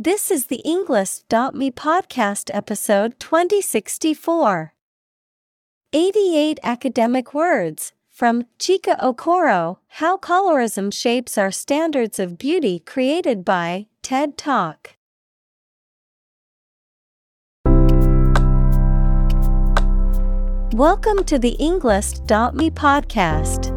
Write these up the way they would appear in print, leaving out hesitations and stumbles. This is the Englist.me podcast episode 2064. 88 academic words from Chika Okoro, How Colorism Shapes Our Standards of Beauty, created by TED Talk. Welcome to the Englist.me podcast.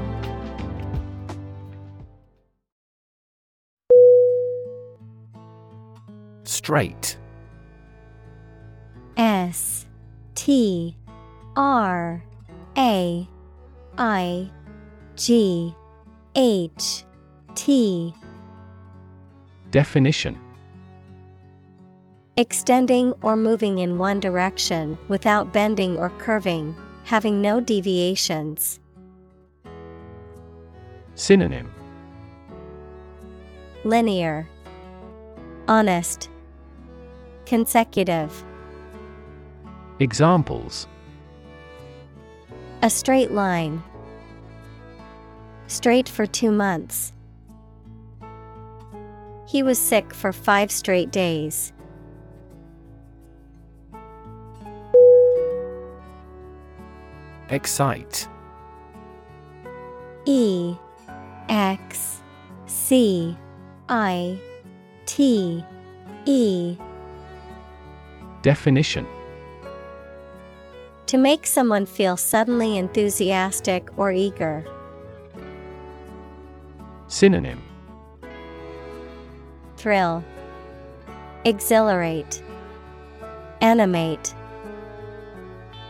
Straight. S-T-R-A-I-G-H-T. Definition: extending or moving in one direction without bending or curving, having no deviations. Synonym: linear, honest, consecutive. Examples: a straight line, straight for 2 months. He was sick for 5 straight days. Excite. E-X-C-I-T-E. Definition: to make someone feel suddenly enthusiastic or eager. Synonym: thrill, exhilarate, animate.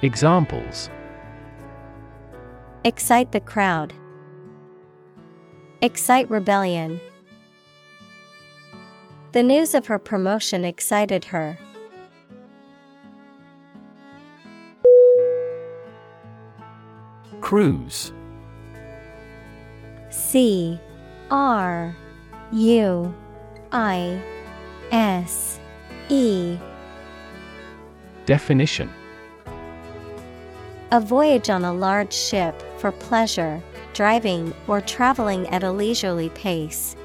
Examples: excite the crowd, excite rebellion. The news of her promotion excited her. Cruise. C-R-U-I-S-E. Definition: a voyage on a large ship for pleasure, driving, or traveling at a leisurely pace.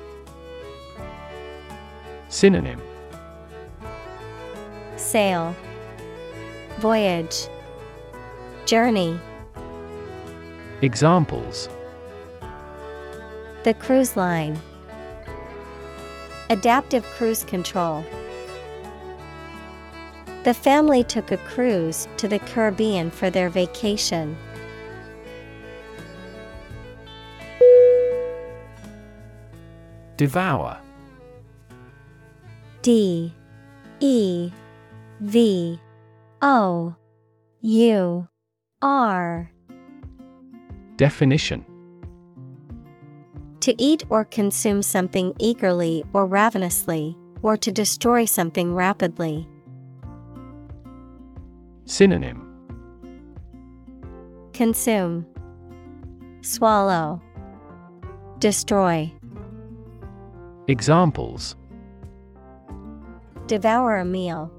Synonym: sail, voyage, journey. Examples: the cruise line, adaptive cruise control. The family took a cruise to the Caribbean for their vacation. Devour. D-E-V-O-U-R. Definition: to eat or consume something eagerly or ravenously, or to destroy something rapidly. Synonym: consume, swallow, destroy. Examples: devour a meal,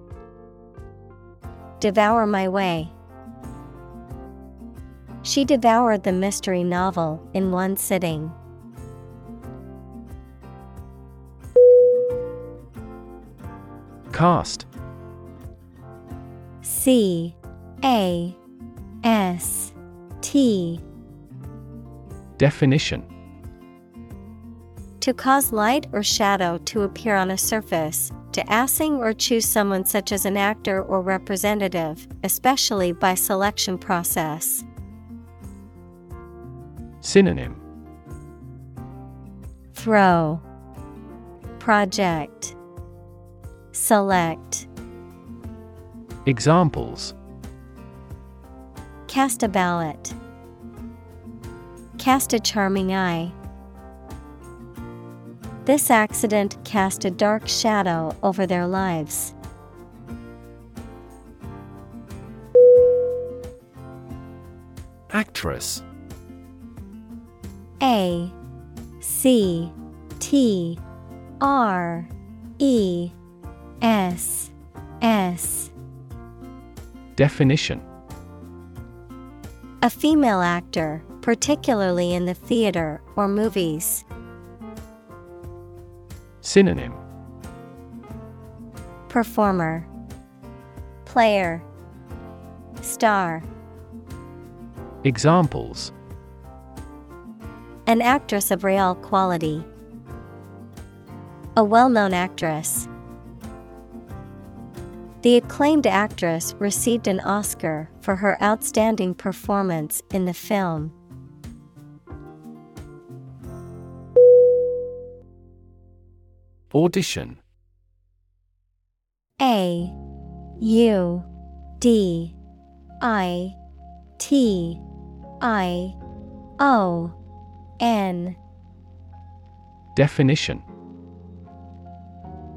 devour my way. She devoured the mystery novel in one sitting. Cast. C-A-S-T. Definition: to cause light or shadow to appear on a surface, to assing or choose someone such as an actor or representative, especially by selection process. Synonym: throw, project, select. Examples: cast a ballot, cast a charming eye. This accident cast a dark shadow over their lives. Actress. A C T R E S S. Definition: a female actor, particularly in the theater or movies. Synonym: performer, player, star. Examples: an actress of real quality, a well-known actress. The acclaimed actress received an Oscar for her outstanding performance in the film. Audition. A U D I T I O N. Definition: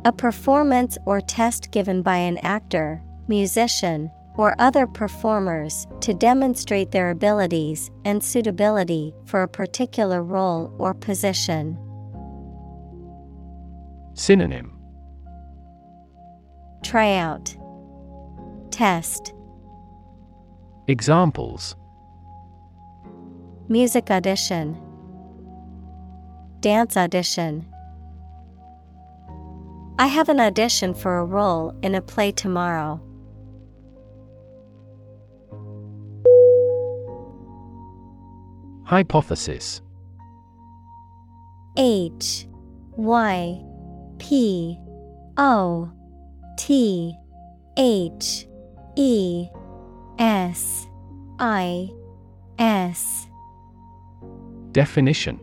a performance or test given by an actor, musician, or other performers to demonstrate their abilities and suitability for a particular role or position. Synonym: tryout, test. Examples: music audition, dance audition. I have an audition for a role in a play tomorrow. Hypothesis. H Y P O T H E S I S. Definition: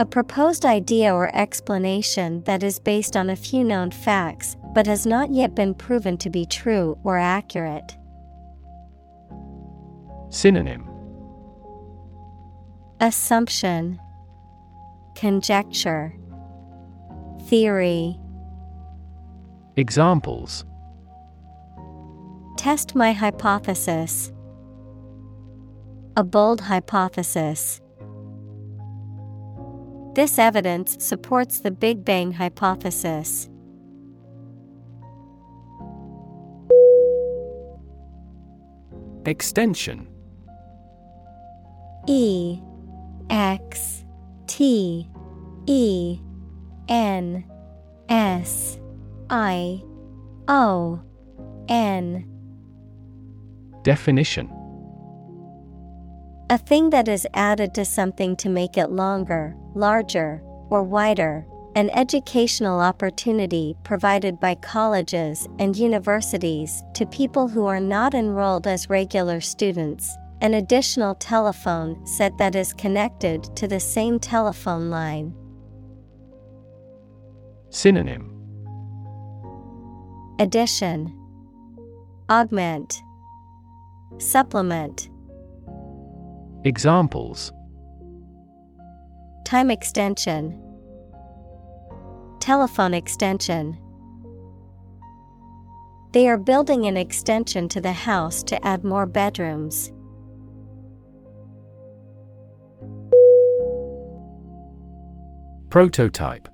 a proposed idea or explanation that is based on a few known facts but has not yet been proven to be true or accurate. Synonym: assumption, conjecture, theory. Examples: test my hypothesis, a bold hypothesis. This evidence supports the Big Bang hypothesis. Extension. E X T E N S I O N. Definition: a thing that is added to something to make it longer, larger, or wider. An educational opportunity provided by colleges and universities to people who are not enrolled as regular students. An additional telephone set that is connected to the same telephone line. Synonym: addition, augment, supplement. Examples: time extension, telephone extension. They are building an extension to the house to add more bedrooms. Prototype.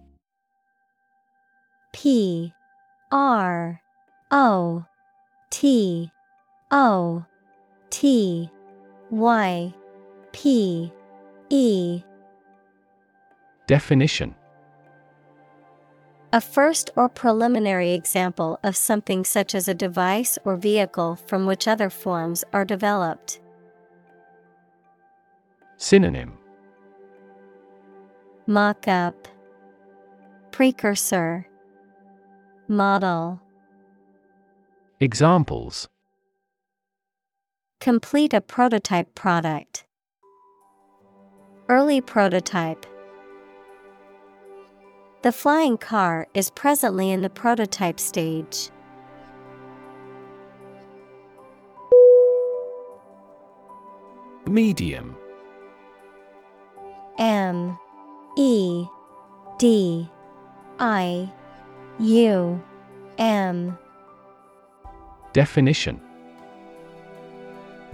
P R O T O T Y P E. Definition: a first or preliminary example of something such as a device or vehicle from which other forms are developed. Synonym: Mock-up, precursor, model. Examples: complete a prototype product. Early prototype. The flying car is presently in the prototype stage. Medium. M-E-D-I-U-M. Definition: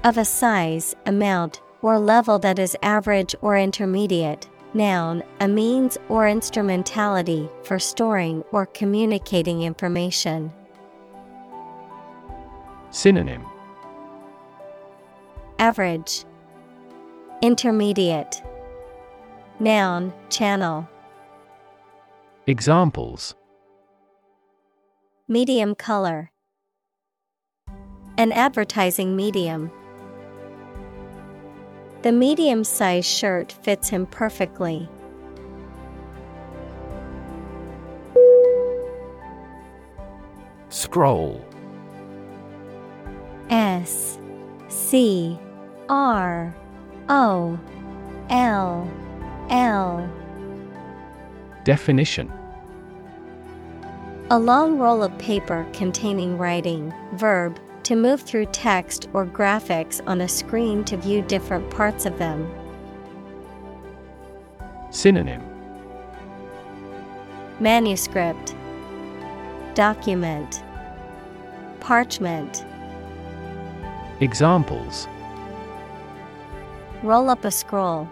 of a size, amount, or level that is average or intermediate. Noun, a means or instrumentality for storing or communicating information. Synonym: average, intermediate. Noun, channel. Examples: medium color. An advertising medium. The medium-sized shirt fits him perfectly. Scroll. S-C-R-O-L-L. Definition: a long roll of paper containing writing. Verb, to move through text or graphics on a screen to view different parts of them. Synonym: manuscript, document, parchment. Examples: roll up a scroll.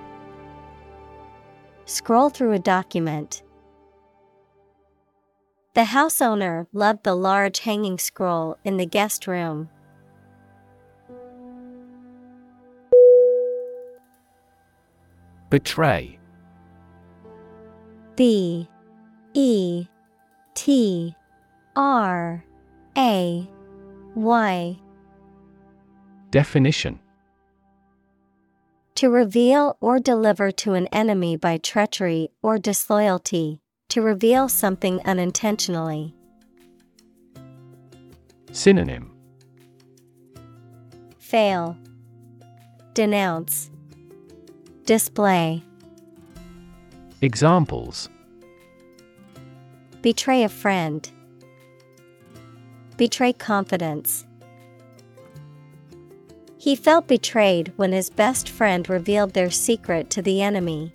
Scroll through a document. The house owner loved the large hanging scroll in the guest room. Betray. B-E-T-R-A-Y. Definition: to reveal or deliver to an enemy by treachery or disloyalty. To reveal something unintentionally. Synonym: fail, denounce, display. Examples: betray a friend. Betray confidence. He felt betrayed when his best friend revealed their secret to the enemy.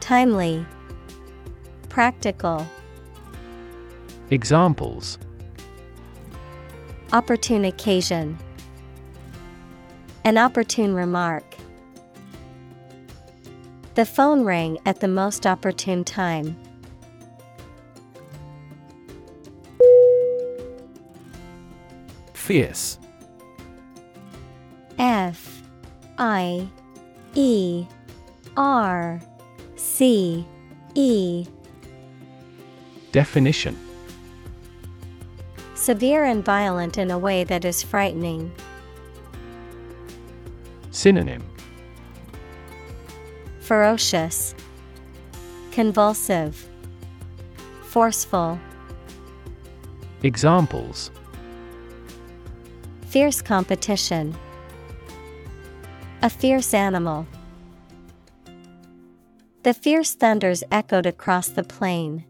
timely, practical. Examples: opportune occasion. An opportune remark. The phone rang at the most opportune time. Fierce. F-I-E-R C-E. Definition: severe and violent in a way that is frightening. Synonym: ferocious, convulsive, forceful. Examples: fierce competition. A fierce animal. The fierce thunders echoed across the plain.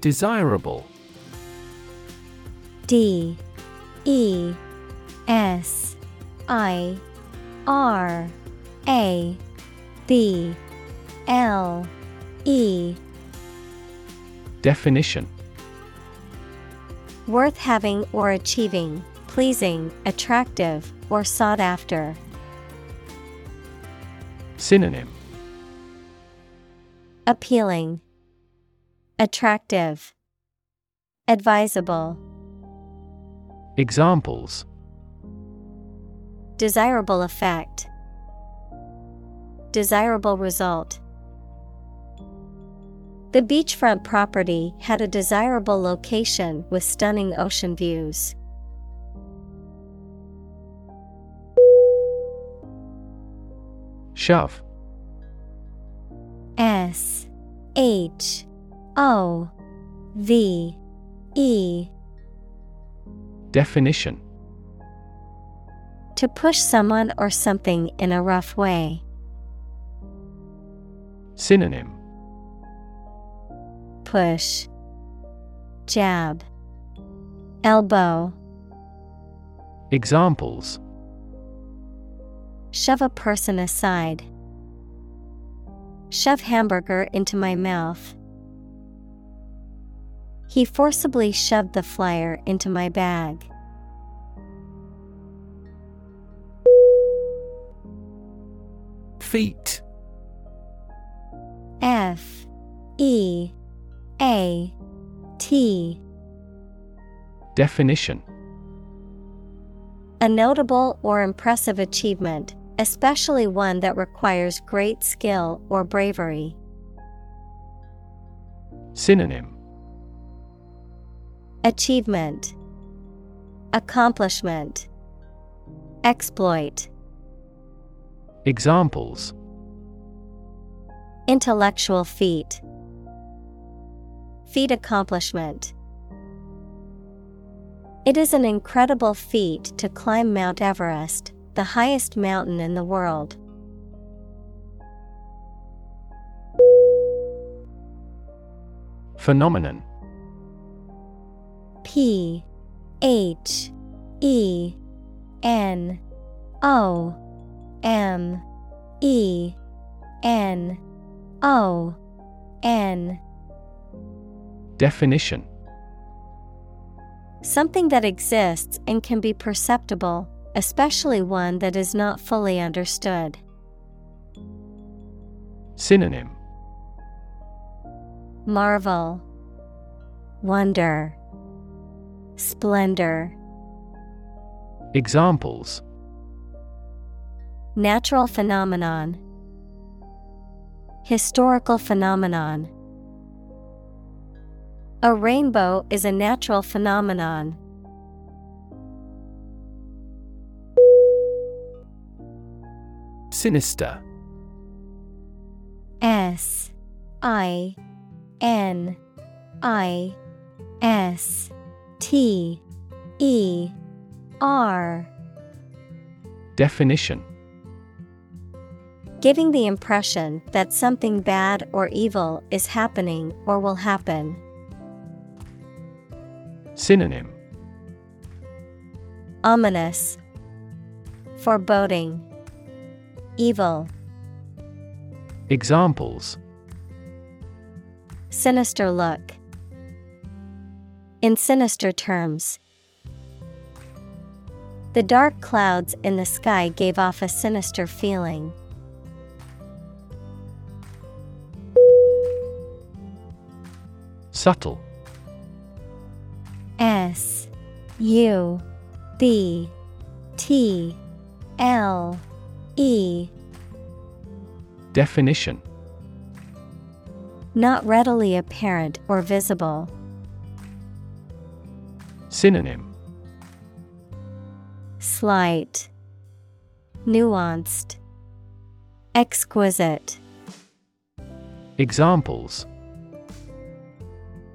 Desirable. D-E-S-I-R-A-B-L-E. Definition: Worth having or achieving, pleasing, attractive, or sought after. Synonym: appealing, attractive, advisable. Examples: desirable effect, desirable result. The beachfront property had a desirable location with stunning ocean views. Shove. S-H-O-V-E. Definition: to push someone or something in a rough way. Synonym: push, jab, elbow. Examples: shove a person aside. Shove hamburger into my mouth. He forcibly shoved the flyer into my bag. Feet. F-E-A-T. Definition: a notable or impressive achievement, especially one that requires great skill or bravery. Synonym: achievement, accomplishment, exploit. Examples: intellectual feat, feat accomplishment. It is an incredible feat to climb Mount Everest, the highest mountain in the world. Phenomenon. P-H-E-N-O-M-E-N. Definition: something that exists and can be perceptible, especially one that is not fully understood. Synonym: marvel, wonder, splendor. Examples: natural phenomenon, historical phenomenon. A rainbow is a natural phenomenon. Sinister. S-I-N-I-S-T-E-R. Definition: giving the impression that something bad or evil is happening or will happen. Synonym: ominous, foreboding, evil. Examples: sinister look, in sinister terms. The dark clouds in the sky gave off a sinister feeling. Subtle. S-U-B-T-L-E. Definition: not readily apparent or visible. Synonym: slight, nuanced, exquisite. Examples: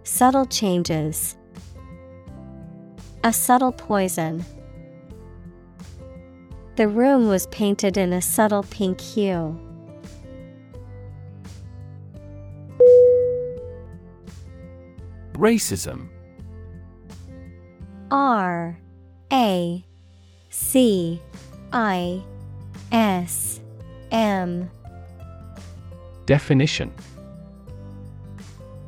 subtle changes, a subtle poison. The room was painted in a subtle pink hue. Racism. R-A-C-I-S-M. Definition: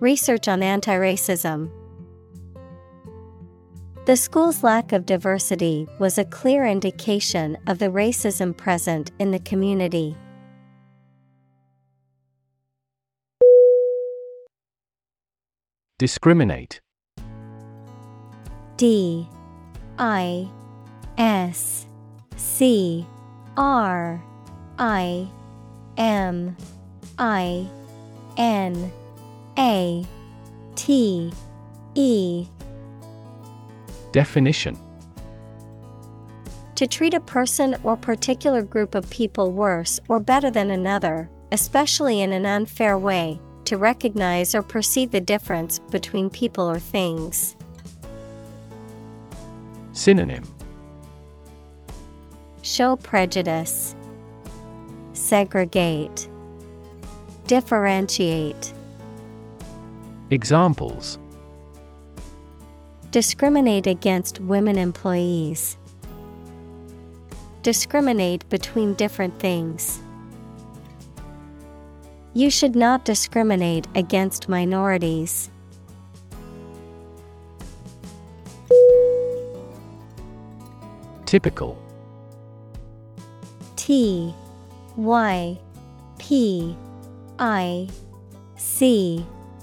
research on anti-racism. The school's lack of diversity was a clear indication of the racism present in the community. Discriminate. D-I-S-C-R-I-M-I-N-A-T-E. Definition: to treat a person or particular group of people worse or better than another, especially in an unfair way, to recognize or perceive the difference between people or things. Synonym: show prejudice, segregate, differentiate. Examples: discriminate against women employees, discriminate between different things. You should not discriminate against minorities. Typical. T-Y-P-I-C-A-L.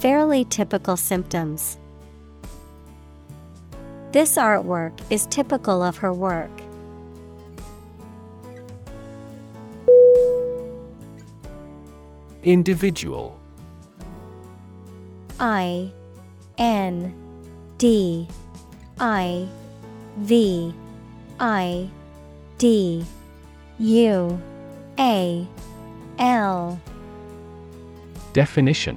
fairly typical symptoms. This artwork is typical of her work. Individual. I-N-D-I-V-I-D-U-A-L. Definition: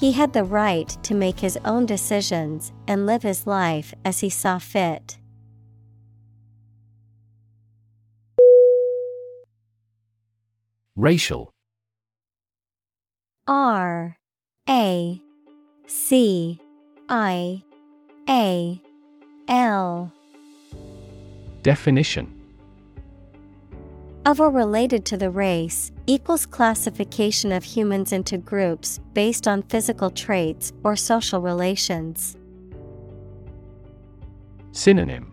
he had the right to make his own decisions and live his life as he saw fit. Racial. R-A-C-I A-L. Definition: of or related to the race, equals classification of humans into groups based on physical traits or social relations. Synonym: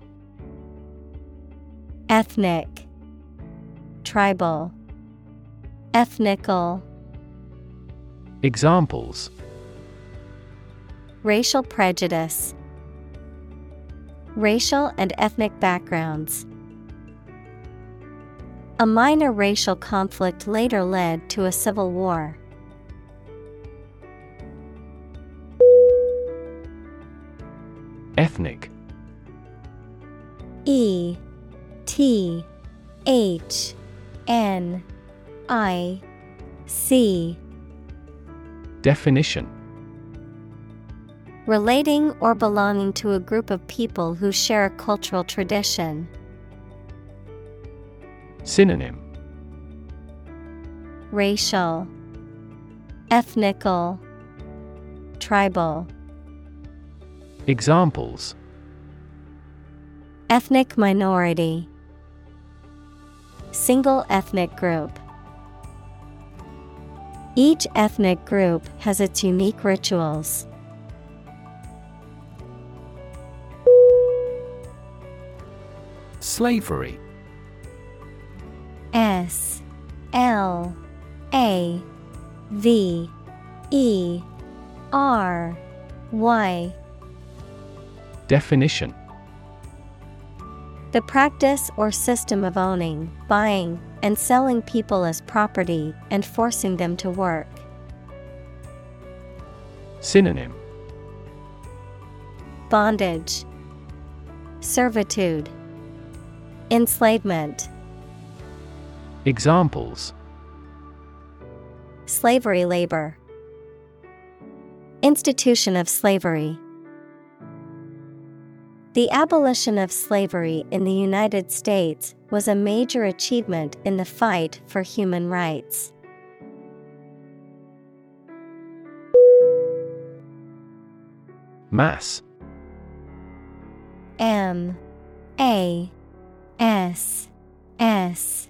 ethnic, tribal, ethnical. Examples: racial prejudice, racial and ethnic backgrounds. A minor racial conflict later led to a civil war. Ethnic. E-T-H-N-I-C. Definition: relating or belonging to a group of people who share a cultural tradition. Synonym: racial, ethnical, tribal. Examples: ethnic minority, single ethnic group. Each ethnic group has its unique rituals. Slavery. SLAVERY. Definition: the practice or system of owning, buying, and selling people as property and forcing them to work. Synonym: bondage, servitude, enslavement. Examples: slavery labor, institution of slavery. The abolition of slavery in the United States was a major achievement in the fight for human rights. Mass. M-A-S-S.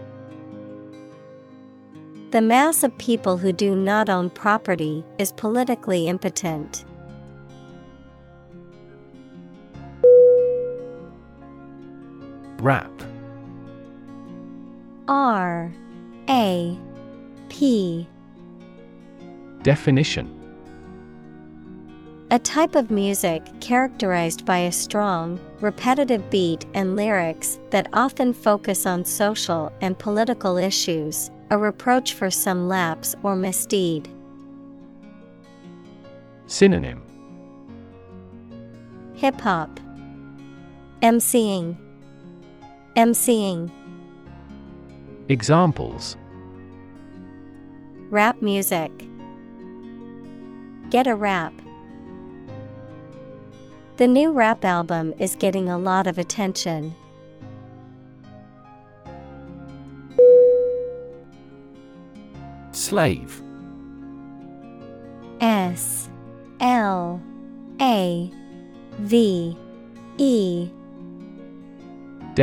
The mass of people who do not own property is politically impotent. Rap. R-A-P. Definition: a type of music characterized by a strong, repetitive beat and lyrics that often focus on social and political issues, a reproach for some lapse or misdeed. Synonym: hip-hop, MCing, MCing. Examples: rap music, get a rap. The new rap album is getting a lot of attention. Slave. S-L-A-V-E.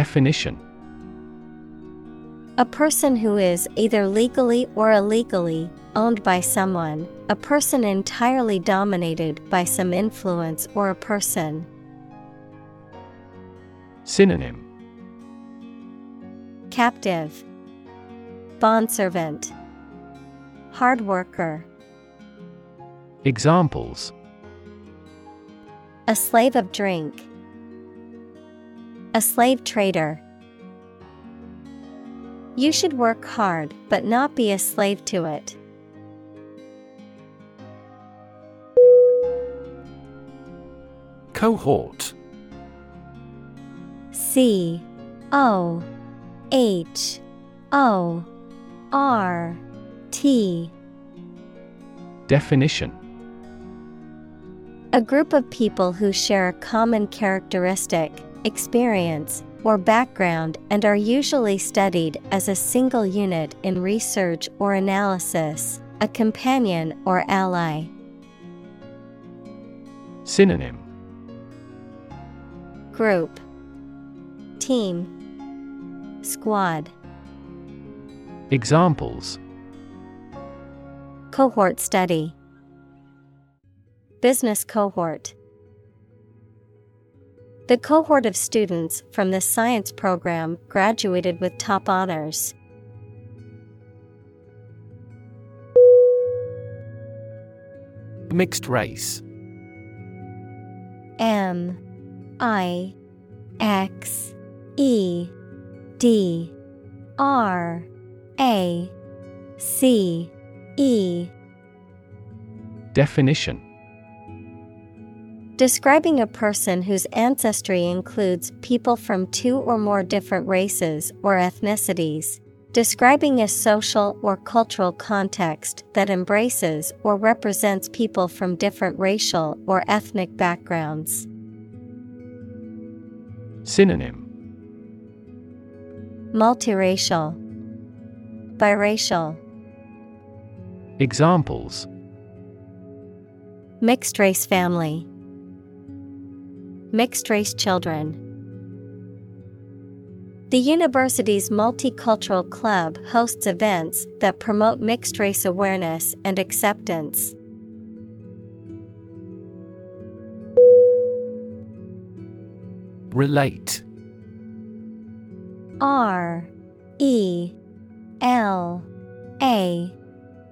Definition: a person who is either legally or illegally owned by someone, a person entirely dominated by some influence or a person. Synonym: captive, bondservant, hard worker. Examples: a slave of drink, a slave trader. You should work hard but not be a slave to it. Cohort. C-O-H-O-R-T. Definition: a group of people who share a common characteristic, experience, or background and are usually studied as a single unit in research or analysis, a companion or ally. Synonym: group, team, squad. Examples: cohort study, business cohort. The cohort of students from the science program graduated with top honors. Mixed race. M-I-X-E-D-R-A-C-E. Definition: Describing a person whose ancestry includes people from two or more different races or ethnicities. Describing a social or cultural context that embraces or represents people from different racial or ethnic backgrounds. Synonym: multiracial, biracial. Examples: mixed race family, mixed race children. The university's multicultural club hosts events that promote mixed race awareness and acceptance. Relate. R-E-L-A-T-E.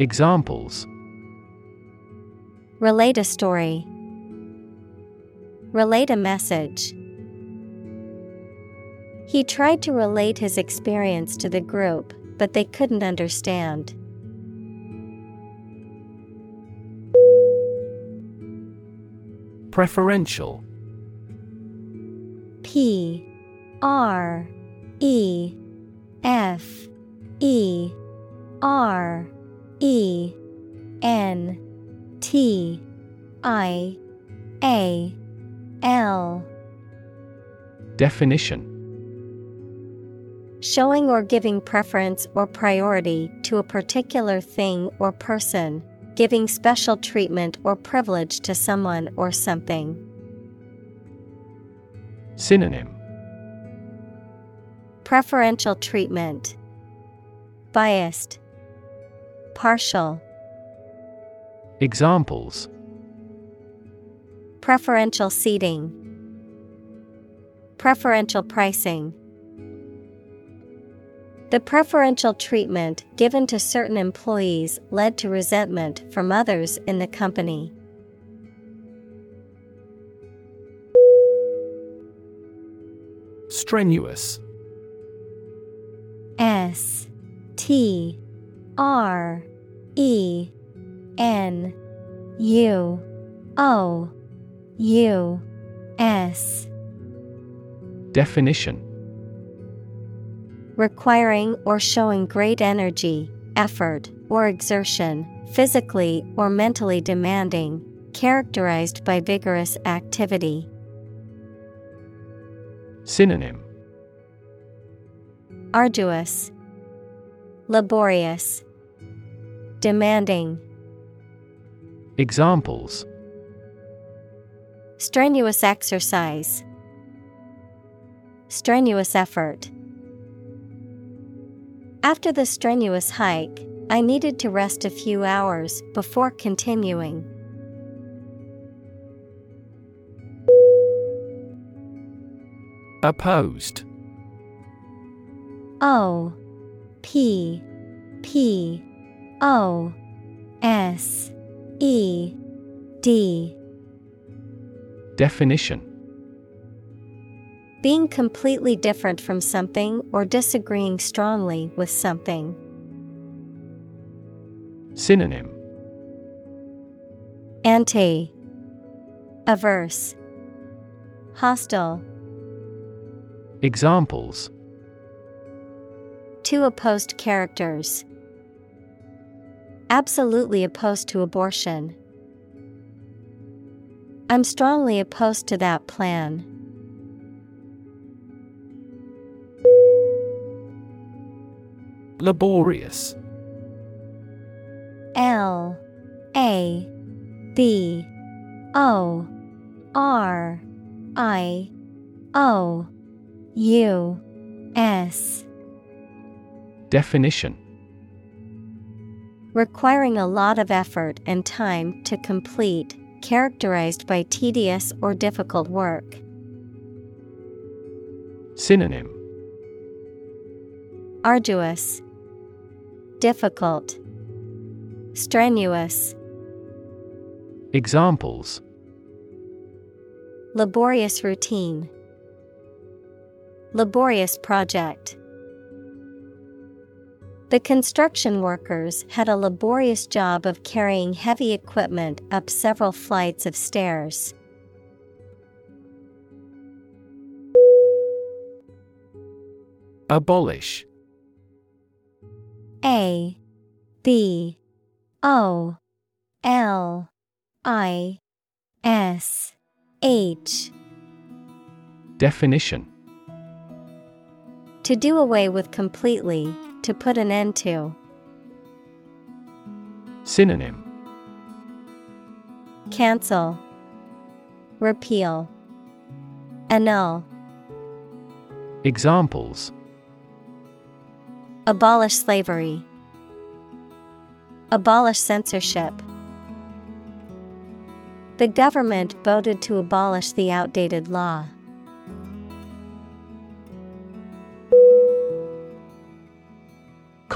Examples: relate a story, relate a message. He tried to relate his experience to the group, but they couldn't understand. Preferential. P-R-E-F-E-R-E-N-T-I-A L. Definition: showing or giving preference or priority to a particular thing or person, giving special treatment or privilege to someone or something. Synonym: preferential treatment, biased, partial. Examples: preferential seating, preferential pricing. The preferential treatment given to certain employees led to resentment from others in the company. Strenuous. S-T-R-E-N-U-O U.S. Definition: requiring or showing great energy, effort, or exertion, physically or mentally demanding, characterized by vigorous activity. Synonym: arduous, laborious, demanding. Examples: strenuous exercise, strenuous effort. After the strenuous hike, I needed to rest a few hours before continuing. Opposed. O P P O S E D. Definition: being completely different from something or disagreeing strongly with something. Synonym: anti, averse, hostile. Examples: two opposed characters, absolutely opposed to abortion. I'm strongly opposed to that plan. Laborious. L-A-B-O-R-I-O-U-S. Definition: requiring a lot of effort and time to complete, characterized by tedious or difficult work. Synonym: arduous, difficult, strenuous. Examples: laborious routine, laborious project. The construction workers had a laborious job of carrying heavy equipment up several flights of stairs. Abolish. A-B-O-L-I-S-H. Definition: to do away with completely, to put an end to. Synonym: cancel, repeal, annul. Examples: abolish slavery, abolish censorship. The government voted to abolish the outdated law.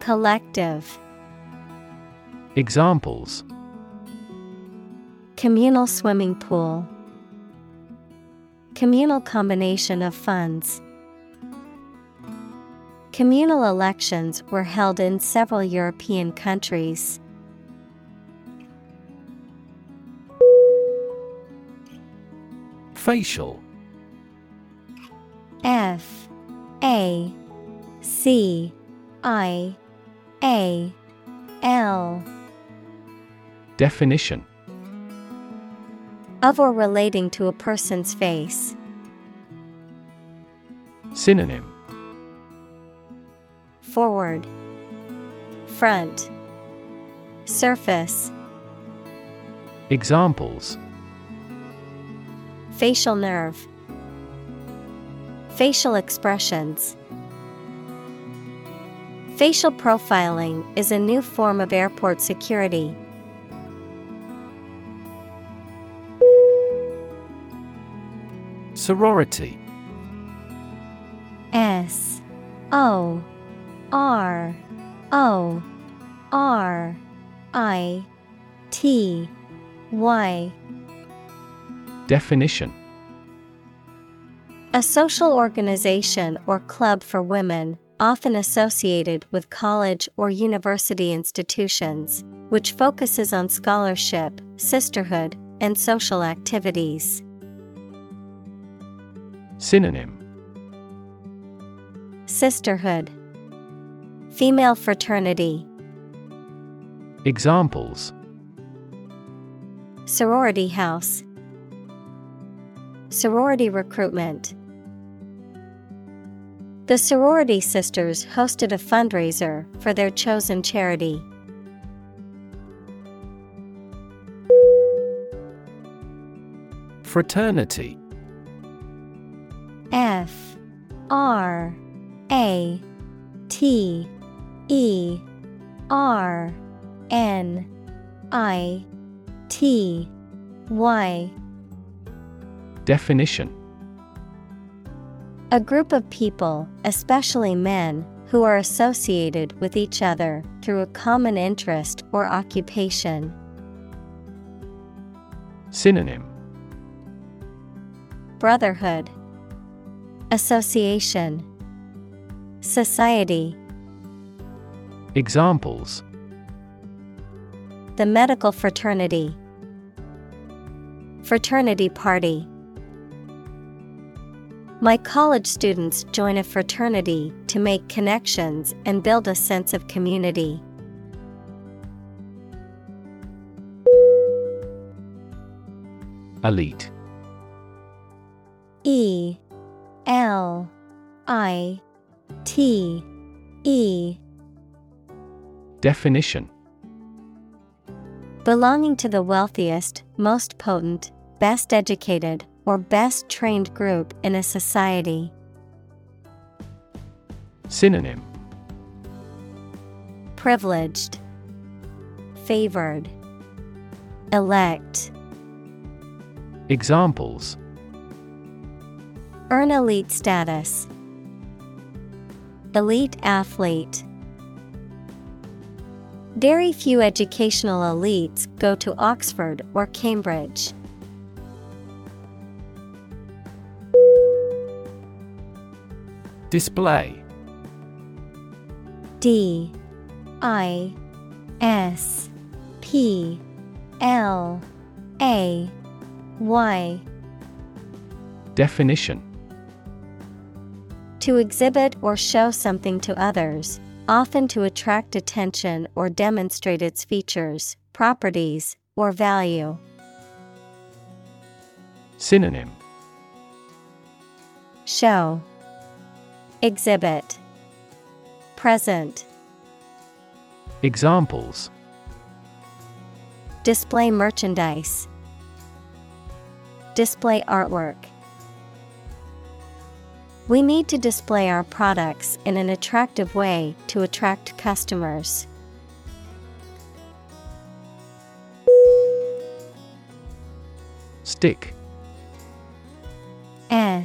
collective. Examples: communal swimming pool, communal combination of funds. Communal elections were held in several European countries. Facial. F-A-C-I-A-L. Definition: of or relating to a person's face. Synonym: forward, front, surface. Examples: facial nerve, facial expressions. Facial profiling is a new form of airport security. Sorority. S-O-R-O-R-I-T-Y. Definition: a social organization or club for women, often associated with college or university institutions, which focuses on scholarship, sisterhood, and social activities. Synonym: sisterhood, female fraternity. Examples: sorority house, sorority recruitment. The sorority sisters hosted a fundraiser for their chosen charity. Fraternity. F-R-A-T-E-R-N-I-T-Y. Definition: a group of people, especially men, who are associated with each other through a common interest or occupation. Synonym: brotherhood, association, society. Examples: the medical fraternity, fraternity party. My college students join a fraternity to make connections and build a sense of community. Elite. E-L-I-T-E. Definition: belonging to the wealthiest, most potent, best educated, or best trained group in a society. Synonym: privileged, favored, elect. Examples: earn elite status, elite athlete. Very few educational elites go to Oxford or Cambridge. Display. D-I-S-P-L-A-Y. Definition: to exhibit or show something to others, often to attract attention or demonstrate its features, properties, or value. Synonym: show, exhibit, present. Examples: display merchandise, display artwork. We need to display our products in an attractive way to attract customers. Stick. S-T-I-C-K.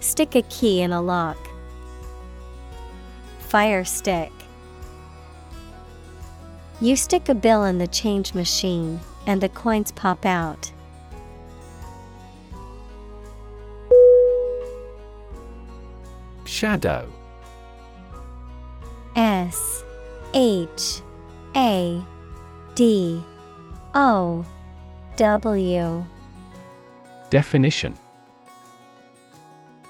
stick a key in a lock, fire stick. You stick a bill in the change machine, and the coins pop out. Shadow. S-H-A-D-O-W. Definition: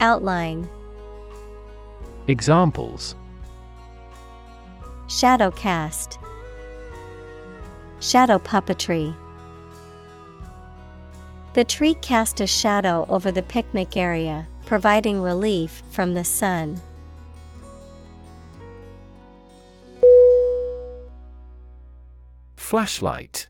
outline. Examples: shadow cast, shadow puppetry. The tree cast a shadow over the picnic area, providing relief from the sun. Flashlight.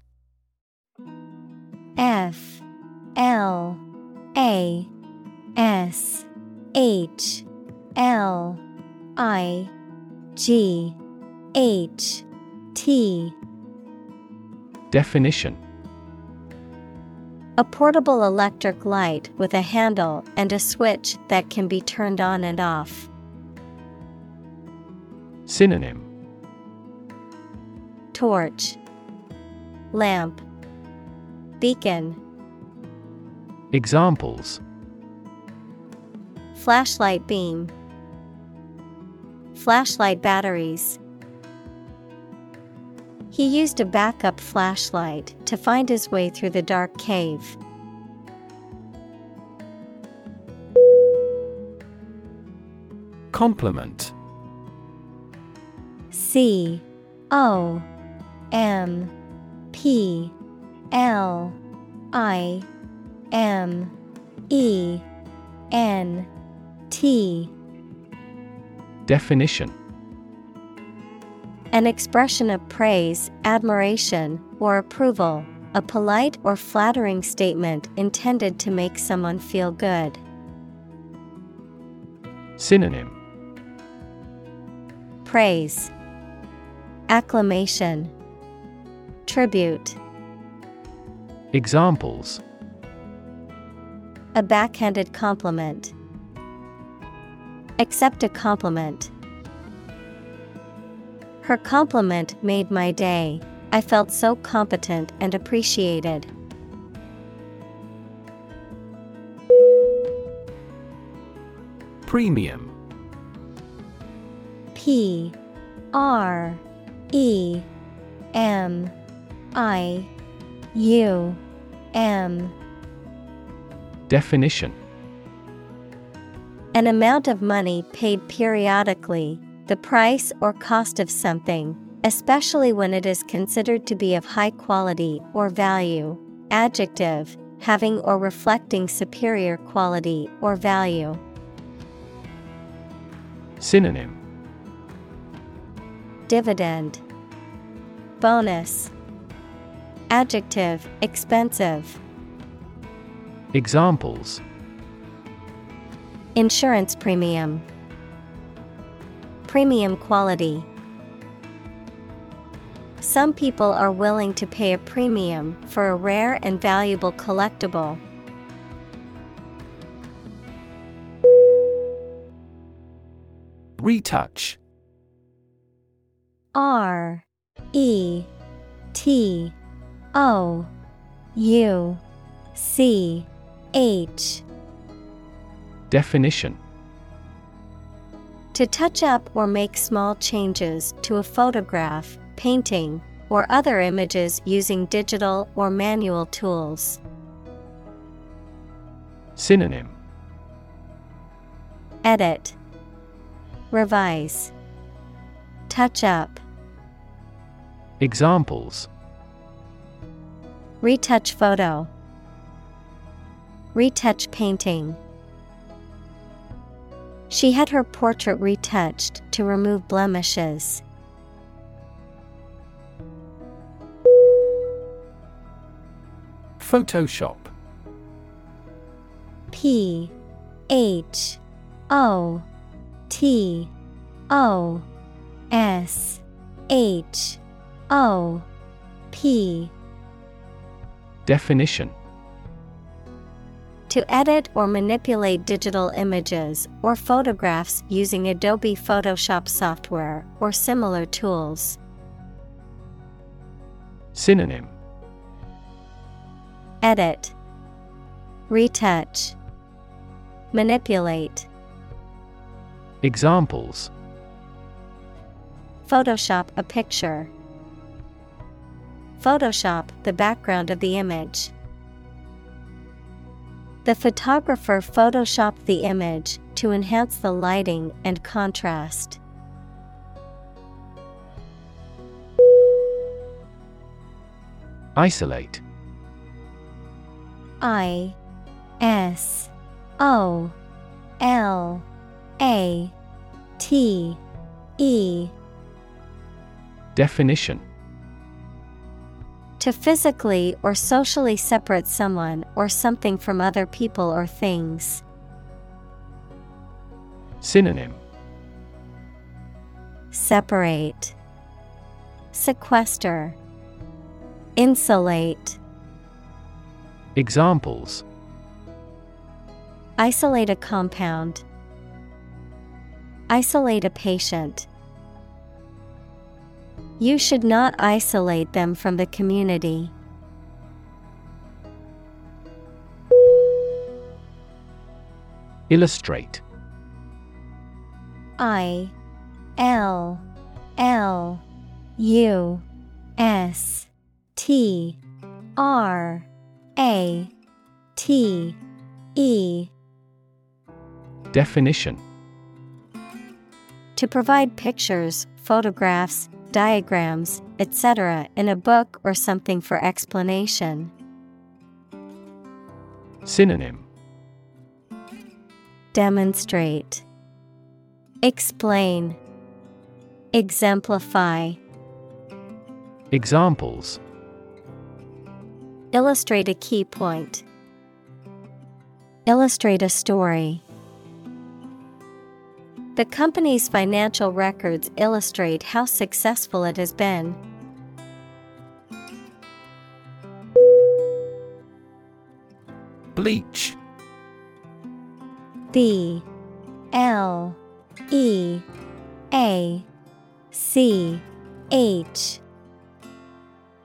F-L-A-S-H-L-I-G-H-T. Definition: a portable electric light with a handle and a switch that can be turned on and off. Synonym: torch, lamp, beacon. Examples: flashlight beam, flashlight batteries. He used a backup flashlight to find his way through the dark cave. Complement. C-O-M-P-L-I-M-E-N-T. Definition: an expression of praise, admiration, or approval, a polite or flattering statement intended to make someone feel good. Synonym: praise, acclamation, tribute. Examples: a backhanded compliment. Accept a compliment. Her compliment made my day. I felt so competent and appreciated. Premium. Premium. Definition: an amount of money paid periodically, the price or cost of something, especially when it is considered to be of high quality or value. Adjective: having or reflecting superior quality or value. Synonym: dividend, bonus. Adjective: expensive. Examples: insurance premium, premium quality. Some people are willing to pay a premium for a rare and valuable collectible. Retouch. RETOUCH. Definition: to touch up or make small changes to a photograph, painting, or other images using digital or manual tools. Synonym: edit, revise, touch up. Examples: retouch photo, retouch painting. She had her portrait retouched to remove blemishes. Photoshop. PHOTOSHOP. Definition: to edit or manipulate digital images or photographs using Adobe Photoshop software or similar tools. Synonym: edit, retouch, manipulate. Examples: Photoshop a picture, Photoshop the background of the image. The photographer photoshopped the image to enhance the lighting and contrast. Isolate. ISOLATE. Definition: to physically or socially separate someone or something from other people or things. Synonym: separate, sequester, insulate. Examples: isolate a compound, isolate a patient. You should not isolate them from the community. Illustrate. ILLUSTRATE. Definition: to provide pictures, photographs, diagrams, etc. in a book or something for explanation. Synonym: demonstrate, explain, exemplify. Examples: Illustrate a key point. Illustrate a story. The company's financial records illustrate how successful it has been. Bleach. B-L-E-A-C-H.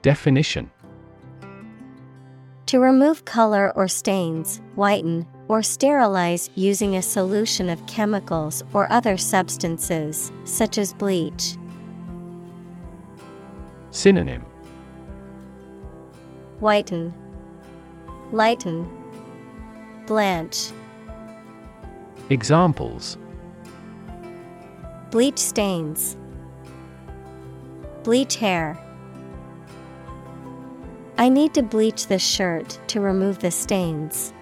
Definition: to remove color or stains, whiten, or sterilize using a solution of chemicals or other substances, such as bleach. Synonym: whiten, lighten, blanch. Examples: bleach stains, bleach hair. I need to bleach this shirt to remove the stains.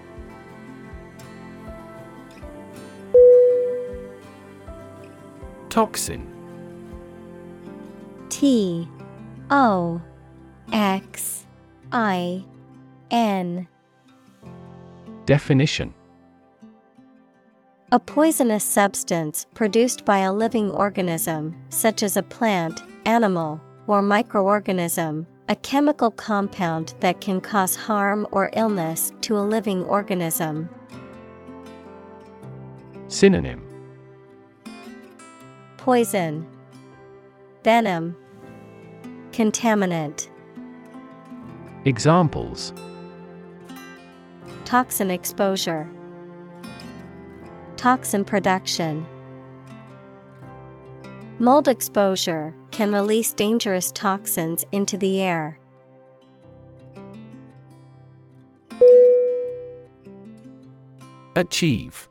Toxin. T-O-X-I-N. Definition: a poisonous substance produced by a living organism, such as a plant, animal, or microorganism, a chemical compound that can cause harm or illness to a living organism. Synonym: poison, venom, contaminant. Examples: toxin exposure, toxin production. Mold exposure can release dangerous toxins into the air. Achieve.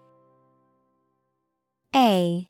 A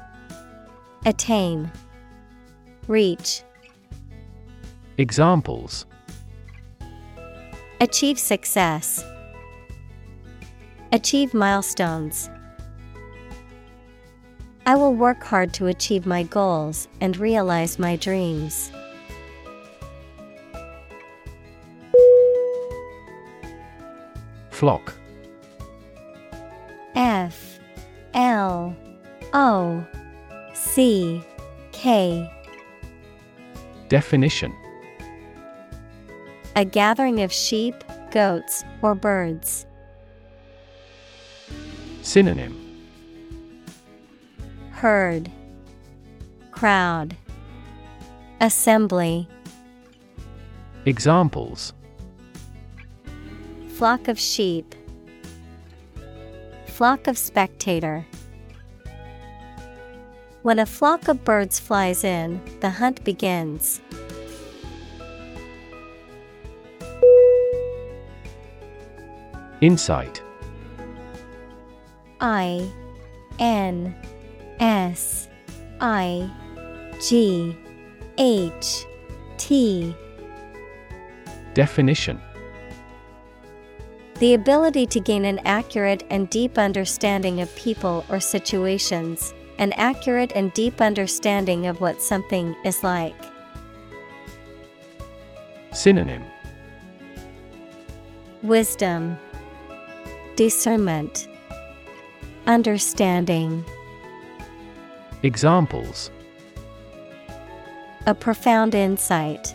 attain, reach. Examples: achieve success, achieve milestones. I will work hard to achieve my goals and realize my dreams. Flock. F L O C K. Definition: a gathering of sheep, goats, or birds. Synonym: herd, crowd, assembly. Examples: flock of sheep, flock of spectator. When a flock of birds flies in, the hunt begins. Insight. I-N-S-I-G-H-T. Definition: the ability to gain an accurate and deep understanding of people or situations, an accurate and deep understanding of what something is like. Synonym: wisdom, discernment, understanding. Examples: a profound insight,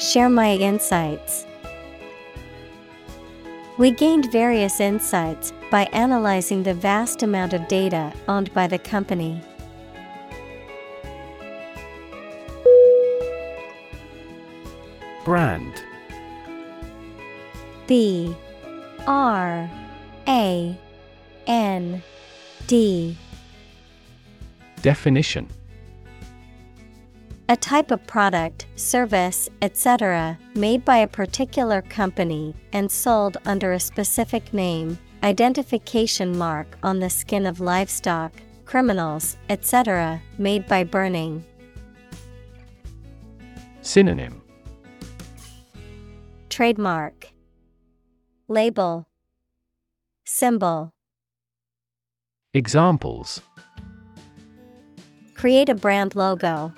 share my insights. We gained various insights by analyzing the vast amount of data owned by the company. Brand. B R A N D. Definition: A type of product, service, etc., made by a particular company and sold under a specific name, identification mark on the skin of livestock, criminals, etc., made by burning. Synonym: trademark, label, symbol. Examples: create a brand logo.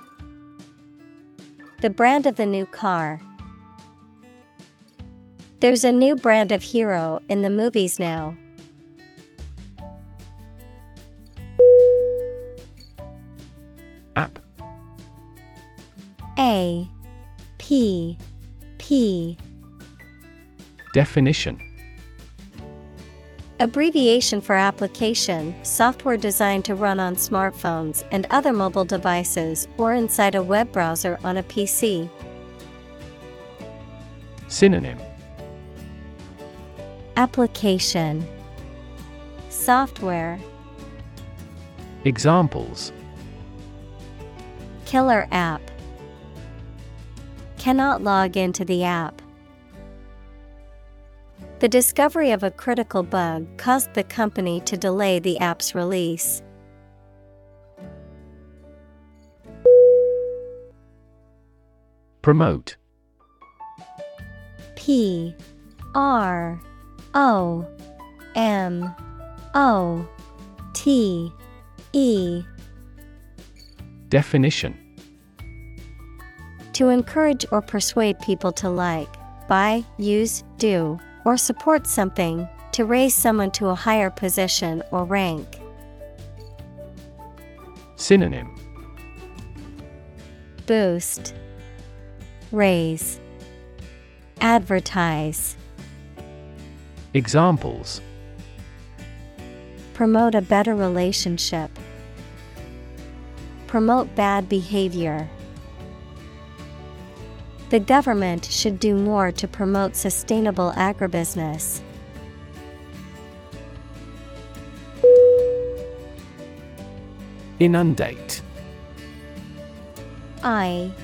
The brand of the new car. There's a new brand of hero in the movies now. App. A-P-P. Definition: abbreviation for application, software designed to run on smartphones and other mobile devices or inside a web browser on a PC. Synonym: application, software. Examples: killer app. Cannot log into the app. The discovery of a critical bug caused the company to delay the app's release. Promote. P-R-O-M-O-T-E. Definition: to encourage or persuade people to like, buy, use, do, or support something, to raise someone to a higher position or rank. Synonym: boost, raise, advertise. Examples: promote a better relationship. Promote bad behavior. The government should do more to promote sustainable agribusiness. Inundate. I-N-U-N-D-A-T-E.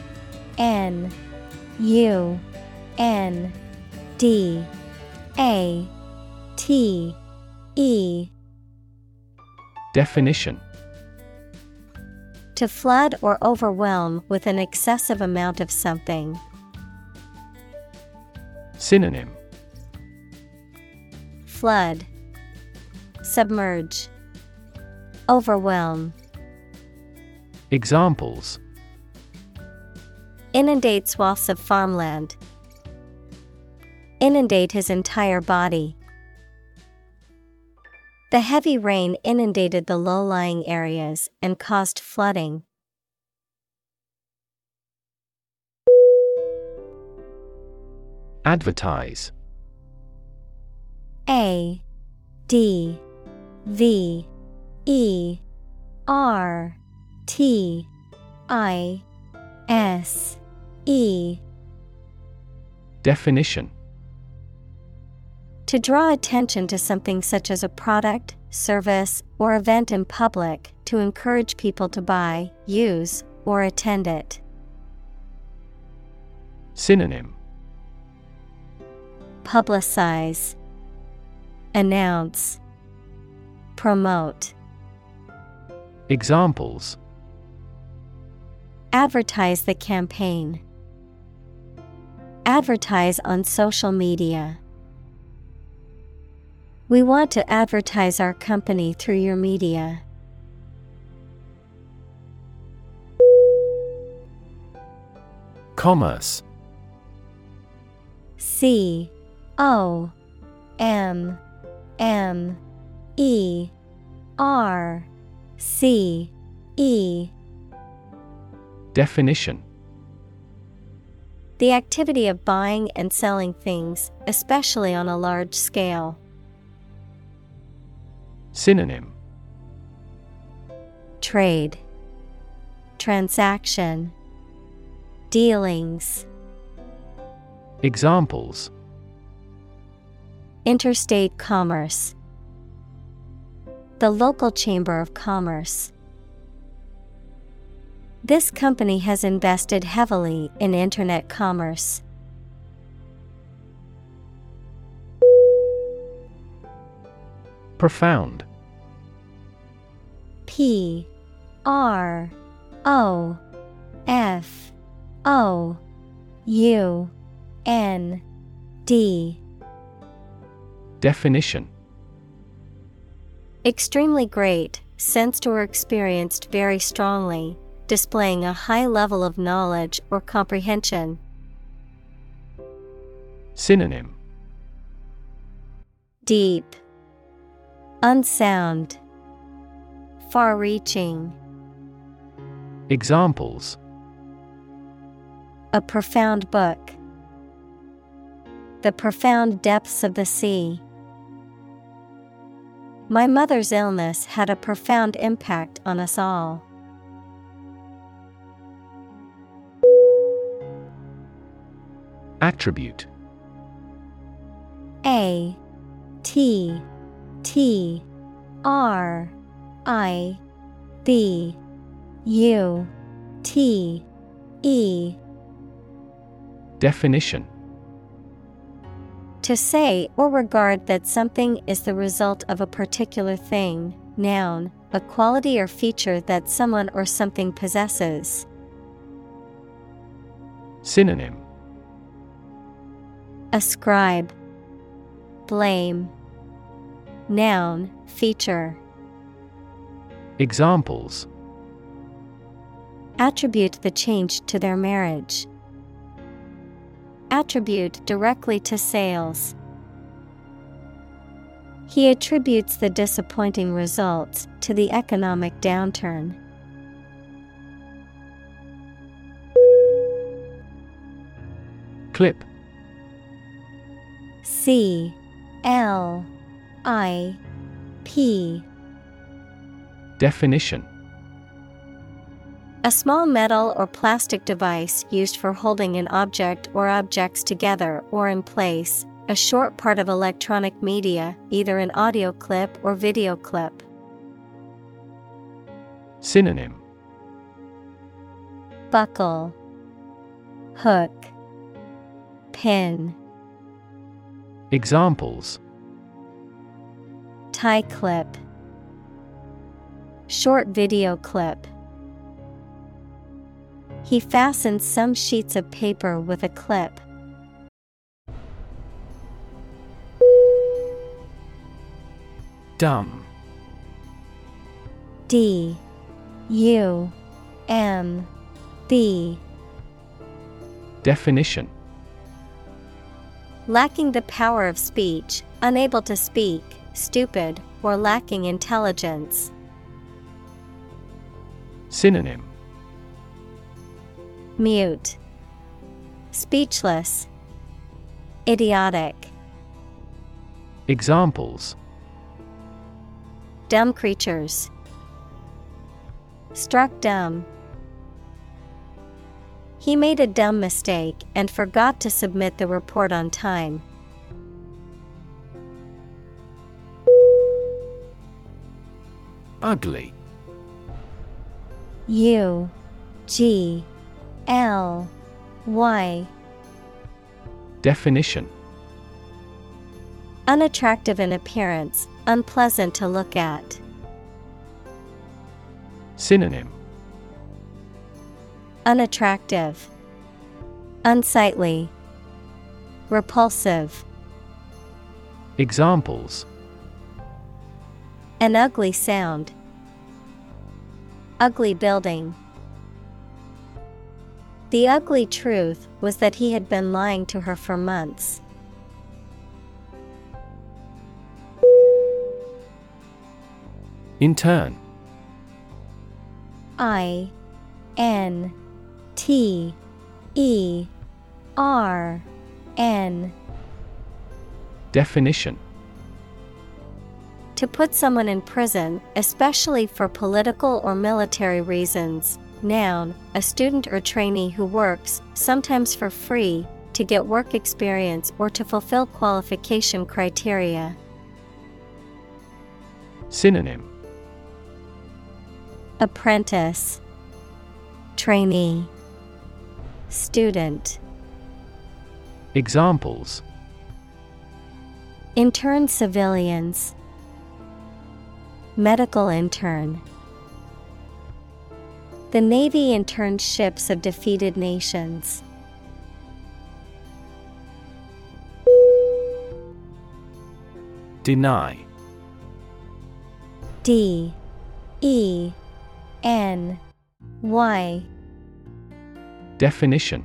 Definition: to flood or overwhelm with an excessive amount of something. Synonym: flood, submerge, overwhelm. Examples: inundate swaths of farmland. Inundate his entire body. The heavy rain inundated the low-lying areas and caused flooding. Advertise. A-D-V-E-R-T-I-S-E. Definition: to draw attention to something such as a product, service, or event in public, to encourage people to buy, use, or attend it. Synonym: publicize, announce, promote. Examples: advertise the campaign. Advertise on social media. We want to advertise our company through your media. Commerce. C O-M-M-E-R-C-E. Definition: the activity of buying and selling things, especially on a large scale. Synonym: trade, transaction, dealings. Examples: interstate commerce. The local chamber of commerce. This company has invested heavily in internet commerce. Profound. P-R-O-F-O-U-N-D. Definition: extremely great, sensed or experienced very strongly, displaying a high level of knowledge or comprehension. Synonym: deep, unsound, far-reaching. Examples: a profound book, the profound depths of the sea. My mother's illness had a profound impact on us all. Attribute. A-T-T-R-I-B-U-T-E. Definition: to say or regard that something is the result of a particular thing, noun, a quality or feature that someone or something possesses. Synonym: ascribe, blame. Noun, feature. Examples: attribute the change to their marriage. Attribute directly to sales. He attributes the disappointing results to the economic downturn. Clip. C-L-I-P. Definition: a small metal or plastic device used for holding an object or objects together or in place, a short part of electronic media, either an audio clip or video clip. Synonym: buckle, hook, pin. Examples: tie clip, short video clip. He fastens some sheets of paper with a clip. Dumb. D-U-M-B. Definition: lacking the power of speech, unable to speak, stupid, or lacking intelligence. Synonym: mute, speechless, idiotic. Examples: dumb creatures, struck dumb. He made a dumb mistake and forgot to submit the report on time. Ugly. U. G. L. Y. Definition: unattractive in appearance, unpleasant to look at. Synonym: unattractive, unsightly, repulsive. Examples: an ugly sound, ugly building. The ugly truth was that he had been lying to her for months. In turn. I-N-T-E-R-N. Definition: to put someone in prison, especially for political or military reasons. Noun, a student or trainee who works, sometimes for free, to get work experience or to fulfill qualification criteria. Synonym: apprentice, trainee, student. Examples: intern civilians, medical intern. The Navy interned ships of defeated nations. Deny. D-E-N-Y. Definition: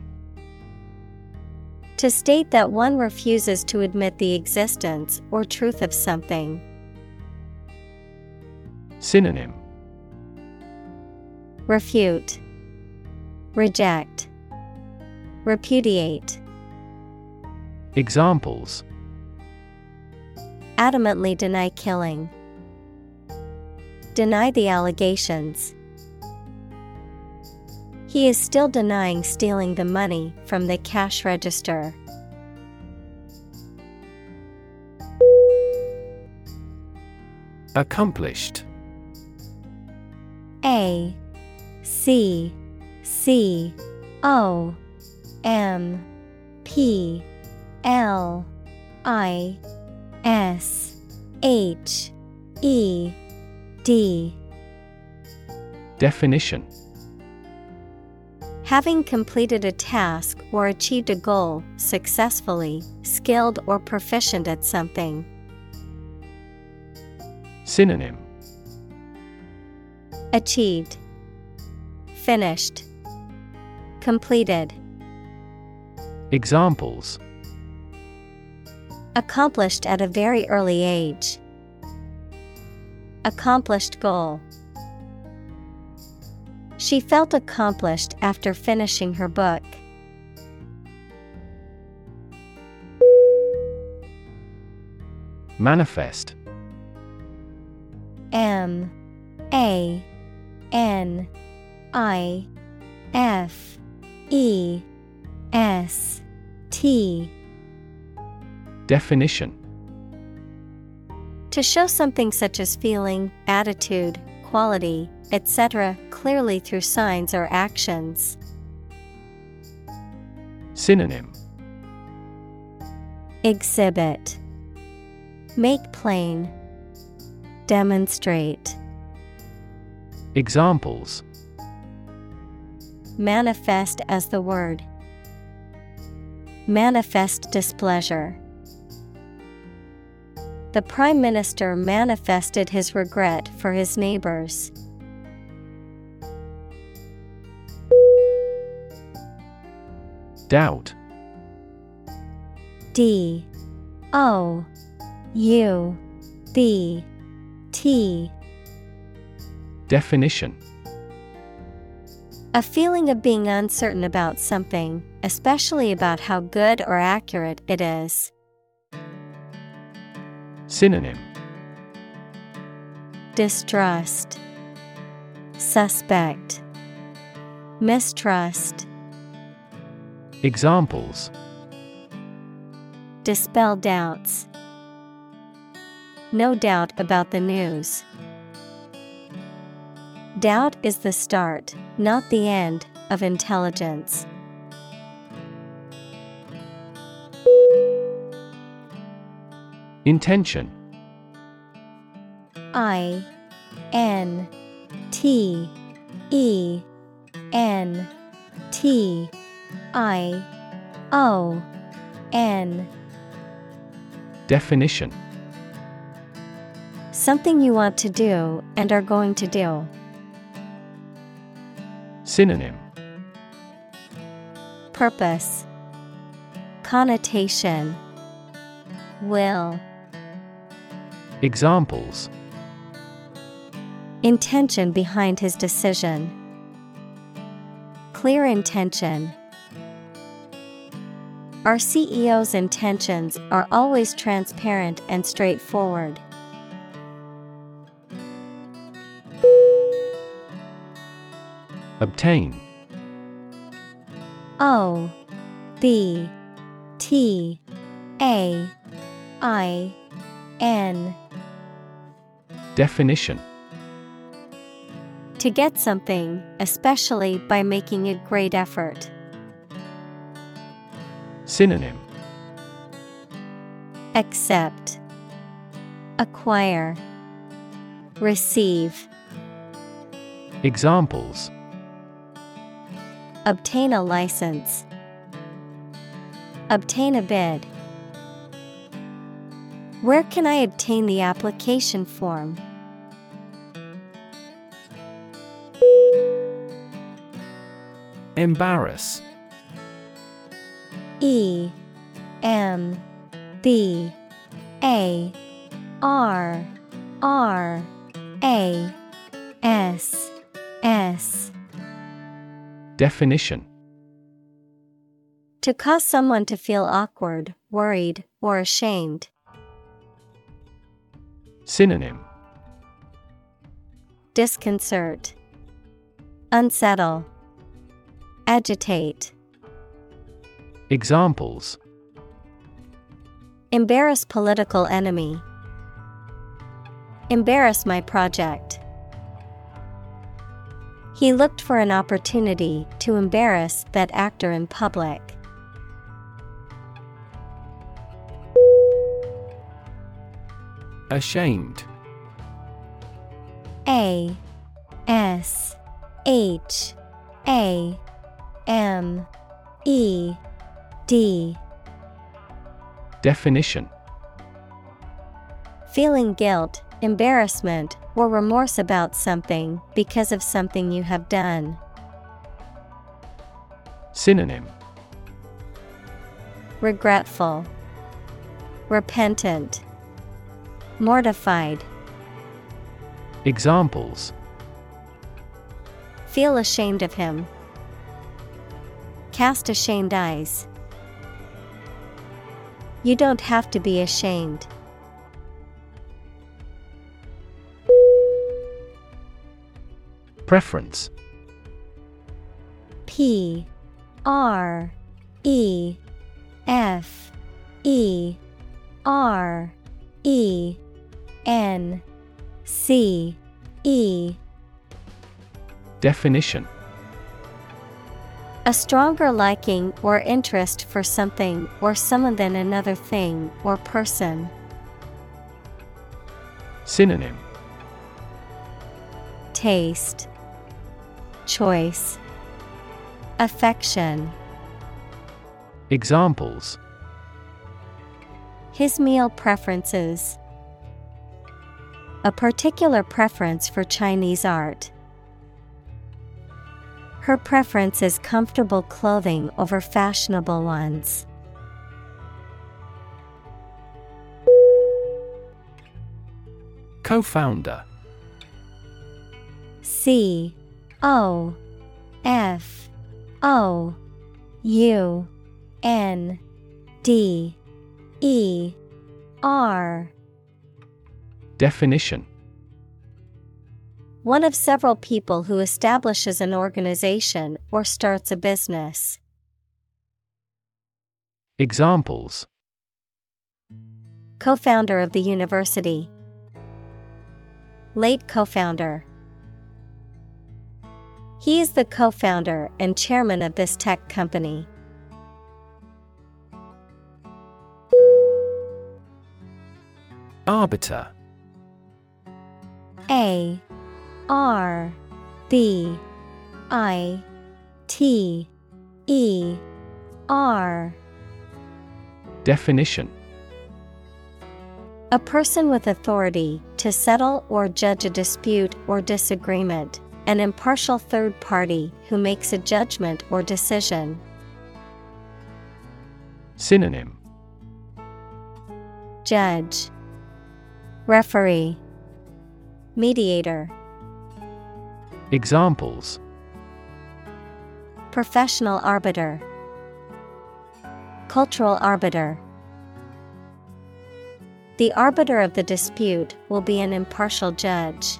to state that one refuses to admit the existence or truth of something. Synonym: refute, reject, repudiate. Examples: adamantly deny killing. Deny the allegations. He is still denying stealing the money from the cash register. Accomplished. A C C O M P L I S H E D. Definition: having completed a task or achieved a goal successfully, skilled or proficient at something. Synonym: achieved, finished, completed. Examples: accomplished at a very early age. Accomplished goal. She felt accomplished after finishing her book. Manifest. M-A-N-I-F-E-S-T. Definition: to show something such as feeling, attitude, quality, etc., clearly through signs or actions. Synonym: exhibit, make plain, demonstrate. Examples: manifest as the word. Manifest displeasure. The Prime Minister manifested his regret for his neighbors. Doubt. D O U B T. Definition: a feeling of being uncertain about something, especially about how good or accurate it is. Synonym: distrust, suspect, mistrust. Examples: dispel doubts. No doubt about the news. Doubt is the start, not the end, of intelligence. Intention. I-N-T-E-N-T-I-O-N. Definition: something you want to do and are going to do. Synonym: purpose, connotation, will. Examples: intention behind his decision. Clear intention. Our CEO's intentions are always transparent and straightforward. Obtain. O B T A I N. Definition: To get something, especially by making a great effort. Synonym: accept, acquire, receive. Examples: obtain a license, obtain a bid. Where can I obtain the application form? Embarrass. E-M-B-A-R-R-A-S-S. Definition: to cause someone to feel awkward, worried, or ashamed. Synonym: disconcert, unsettle, agitate. Examples: embarrass political enemy, embarrass my project. He looked for an opportunity to embarrass that actor in public. Ashamed. A S H A M E D. Definition: feeling guilt, embarrassment, or remorse about something because of something you have done. Synonym: regretful, repentant, mortified. Examples: feel ashamed of him, cast ashamed eyes. You don't have to be ashamed. Preference. P-R-E-F-E-R-E-N-C-E. Definition: a stronger liking or interest for something or someone than another thing or person. Synonym: taste, choice, affection. Examples: his meal preferences, a particular preference for Chinese art. Her preference is comfortable clothing over fashionable ones. Co-founder. C-O-F-O-U-N-D-E-R. Definition: one of several people who establishes an organization or starts a business. Examples: co-founder of the university, late co-founder. He is the co-founder and chairman of this tech company. Arbiter. A R B I T E R. Definition: a person with authority to settle or judge a dispute or disagreement, an impartial third party who makes a judgment or decision. Synonym: judge, referee, mediator. Examples: professional arbiter, cultural arbiter. The arbiter of the dispute will be an impartial judge.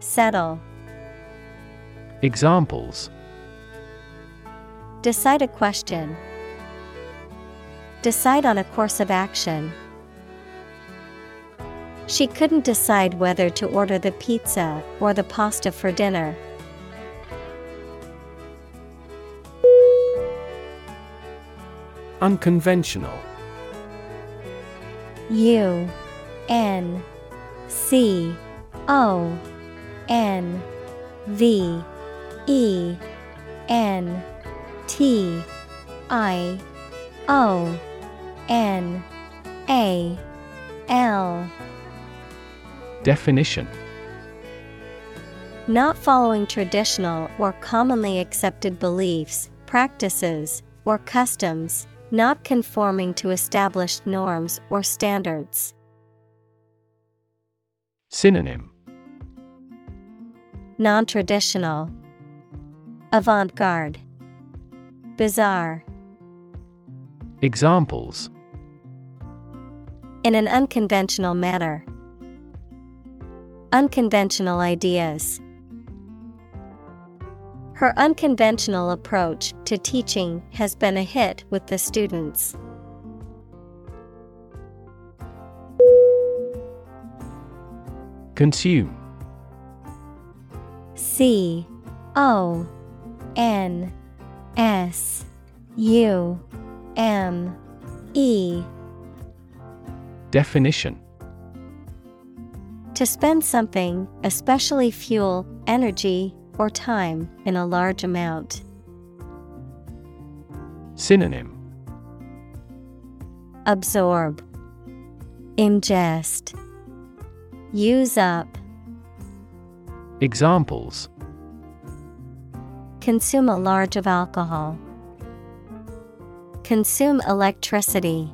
settle. Examples: decide a question, decide on a course of action. She couldn't decide whether to order the pizza or the pasta for dinner. Unconventional. UNCONVENTIONAL. Definition: not following traditional or commonly accepted beliefs, practices, or customs, not conforming to established norms or standards. Synonym: non-traditional, avant-garde, bizarre. Examples: in an unconventional manner, unconventional ideas. Her unconventional approach to teaching has been a hit with the students. Consume. C-O-N-S-U-M-E. Definition: to spend something, especially fuel, energy, or time, in a large amount. Synonym: absorb, ingest, use up. Examples: consume a large of alcohol, consume electricity.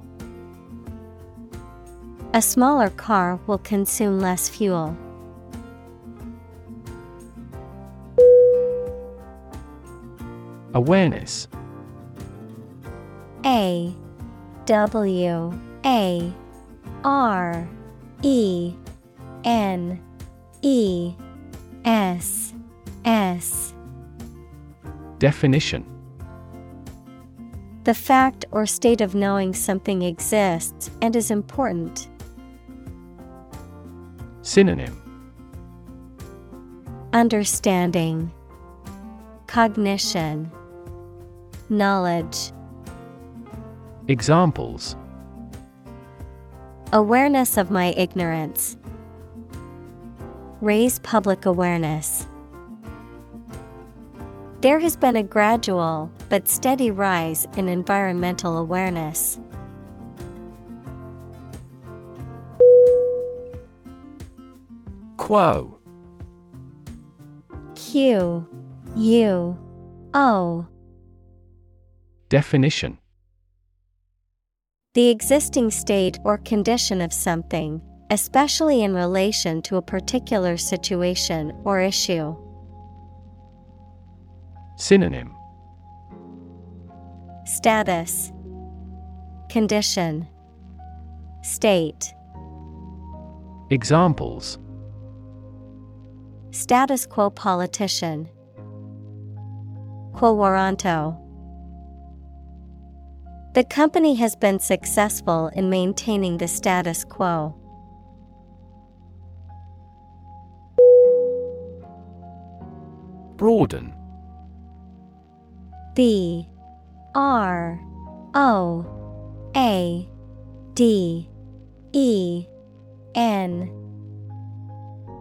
A smaller car will consume less fuel. Awareness. A-W-A-R-E-N-E-S-S. Definition: the fact or state of knowing something exists and is important. Synonym: understanding, cognition, knowledge. Examples: awareness of my ignorance, raise public awareness. There has been a gradual but steady rise in environmental awareness. Quo. Q-U-O. Definition: the existing state or condition of something, especially in relation to a particular situation or issue. Synonym: status, condition, state. Examples: status quo politician, quo warranto. The company has been successful in maintaining the status quo. Broaden. B-R-O-A-D-E-N.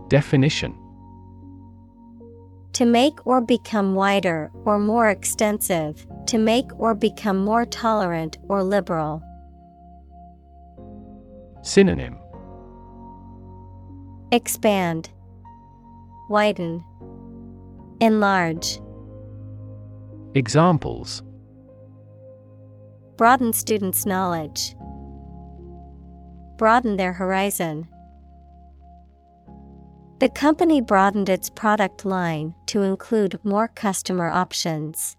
Definition: to make or become wider or more extensive, to make or become more tolerant or liberal. Synonym: expand, widen, enlarge. Examples: broaden students' knowledge, broaden their horizon. The company broadened its product line to include more customer options.